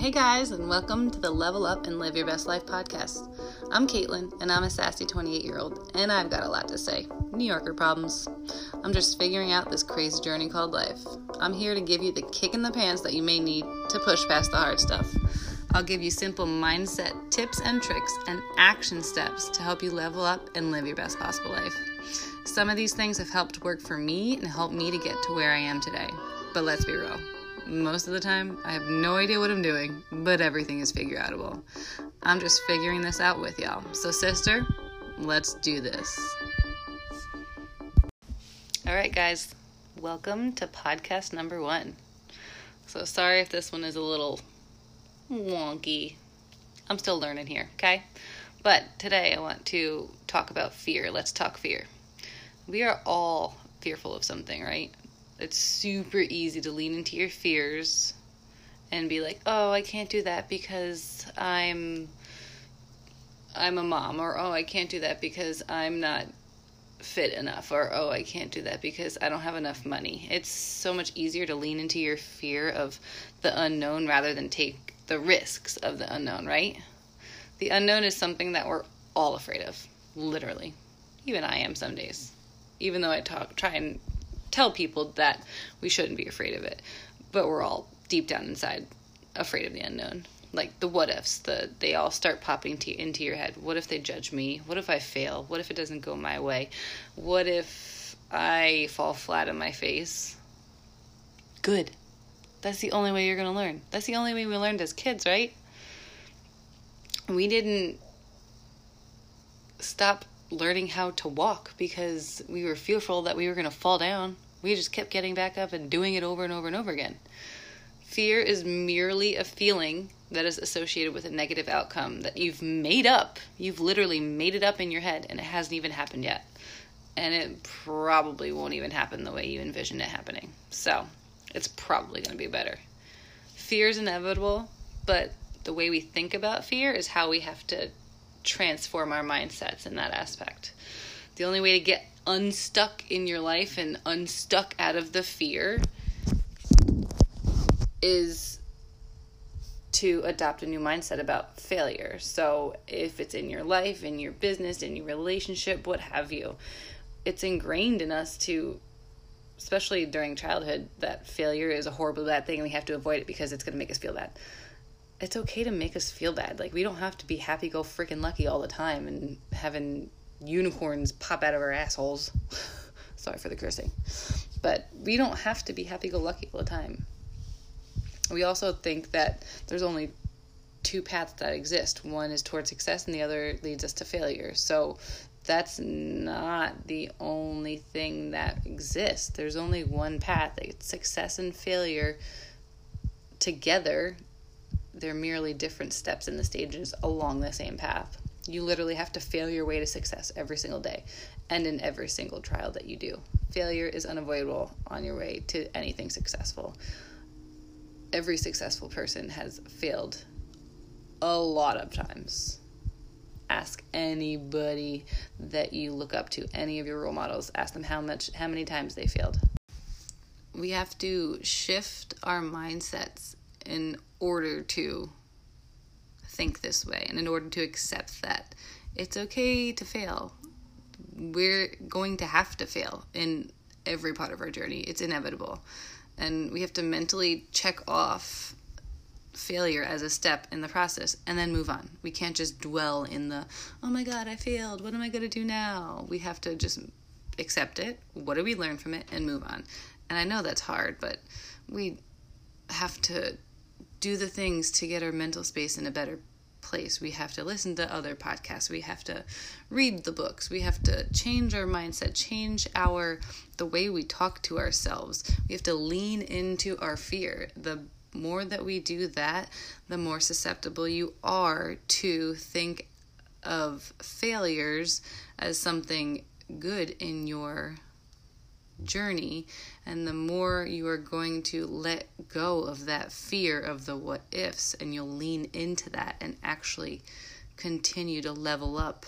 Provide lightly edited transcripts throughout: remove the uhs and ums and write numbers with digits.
Hey guys, and welcome to the Level Up and Live Your Best Life podcast. I'm Caitlin, and I'm a sassy 28-year-old, and I've got a lot to say. New Yorker problems. I'm just figuring out this crazy journey called life. I'm here to give you the kick in the pants that you may need to push past the hard stuff. I'll give you simple mindset tips and tricks and action steps to help you level up and live your best possible life. Some of these things have helped work for me and helped me to get to where I am today. But let's be real. Most of the time, I have no idea what I'm doing, but everything is figure outable. I'm just figuring this out with y'all. So sister, let's do this. All right, guys, welcome to podcast number 1. So sorry if this one is a little wonky. I'm still learning here, okay? But today I want to talk about fear. Let's talk fear. We are all fearful of something, right? It's super easy to lean into your fears and be like, oh, I can't do that because I'm a mom, or oh, I can't do that because I'm not fit enough, or oh, I can't do that because I don't have enough money. It's so much easier to lean into your fear of the unknown rather than take the risks of the unknown, right? The unknown is something that we're all afraid of, literally. Even I am some days, even though I try and tell people that we shouldn't be afraid of it, but we're all deep down inside afraid of the unknown. Like the what ifs, they all start popping into your head. What if they judge me? What if I fail? What if it doesn't go my way? What if I fall flat on my face? Good. That's the only way you're going to learn. That's the only way we learned as kids, right? We didn't stop learning how to walk because we were fearful that we were going to fall down. We just kept getting back up and doing it over and over and over again. Fear is merely a feeling that is associated with a negative outcome that you've made up. You've literally made it up in your head, and it hasn't even happened yet. And it probably won't even happen the way you envision it happening. So it's probably going to be better. Fear is inevitable, but the way we think about fear is how we have to transform our mindsets in that aspect. The only way to get unstuck in your life and unstuck out of the fear is to adopt a new mindset about failure. So if it's in your life, in your business, in your relationship, what have you, it's ingrained in us to, especially during childhood, that failure is a horrible bad thing and we have to avoid it because it's going to make us feel bad. It's okay to make us feel bad. Like, we don't have to be happy-go-freaking-lucky all the time and having unicorns pop out of our assholes. Sorry for the cursing. But we don't have to be happy-go-lucky all the time. We also think that there's only two paths that exist. One is towards success, and the other leads us to failure. So that's not the only thing that exists. There's only one path. It's success and failure together. They're merely different steps in the stages along the same path. You literally have to fail your way to success every single day and in every single trial that you do. Failure is unavoidable on your way to anything successful. Every successful person has failed a lot of times. Ask anybody that you look up to, any of your role models, ask them how many times they failed. We have to shift our mindsets in order to think this way and in order to accept that it's okay to fail. We're going to have to fail in every part of our journey. It's inevitable. And we have to mentally check off failure as a step in the process and then move on. We can't just dwell in the, oh my God, I failed. What am I going to do now? We have to just accept it. What do we learn from it? And move on. And I know that's hard, but we have to do the things to get our mental space in a better place. We have to listen to other podcasts. We have to read the books. We have to change our mindset, change the way we talk to ourselves. We have to lean into our fear. The more that we do that, the more susceptible you are to think of failures as something good in your journey, and the more you are going to let go of that fear of the what ifs, and you'll lean into that and actually continue to level up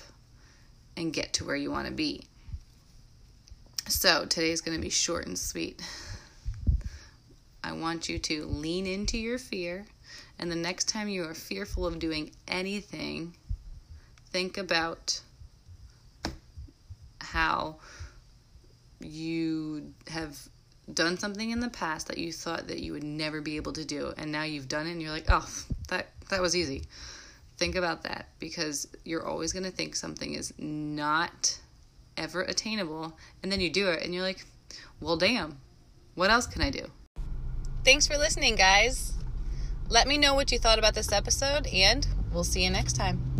and get to where you want to be. So today's going to be short and sweet. I want you to lean into your fear, and the next time you are fearful of doing anything, think about how you have done something in the past that you thought that you would never be able to do, and now you've done it and you're like, oh, that was easy. Think about that, because you're always going to think something is not ever attainable, and then you do it and you're like, well, damn, what else can I do? Thanks for listening, guys. Let me know what you thought about this episode, and we'll see you next time.